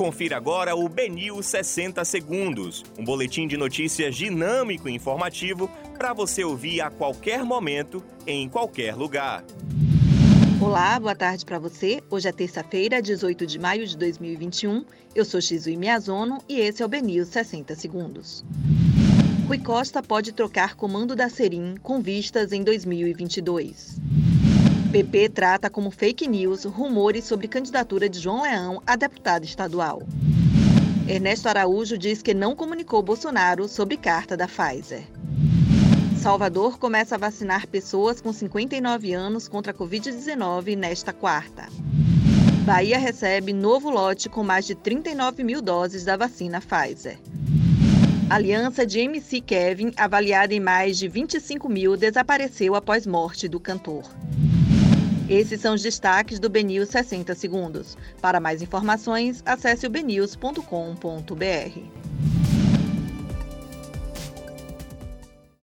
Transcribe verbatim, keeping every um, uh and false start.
Confira agora o Benio sessenta segundos, um boletim de notícias dinâmico e informativo para você ouvir a qualquer momento, em qualquer lugar. Olá, boa tarde para você. Hoje é terça-feira, dezoito de maio de dois mil e vinte e um. Eu sou Xizui Meazono e esse é o Benio sessenta segundos. Rui Costa pode trocar comando da Serim com vistas em dois mil e vinte e dois. P P trata como fake news rumores sobre candidatura de João Leão a deputado estadual. Ernesto Araújo diz que não comunicou Bolsonaro sobre carta da Pfizer. Salvador começa a vacinar pessoas com cinquenta e nove anos contra a covid dezenove nesta quarta. Bahia recebe novo lote com mais de trinta e nove mil doses da vacina Pfizer. Aliança de M C Kevin, avaliada em mais de vinte e cinco mil, desapareceu após morte do cantor. Esses são os destaques do Benilws sessenta segundos. Para mais informações, acesse o benilws ponto com ponto br.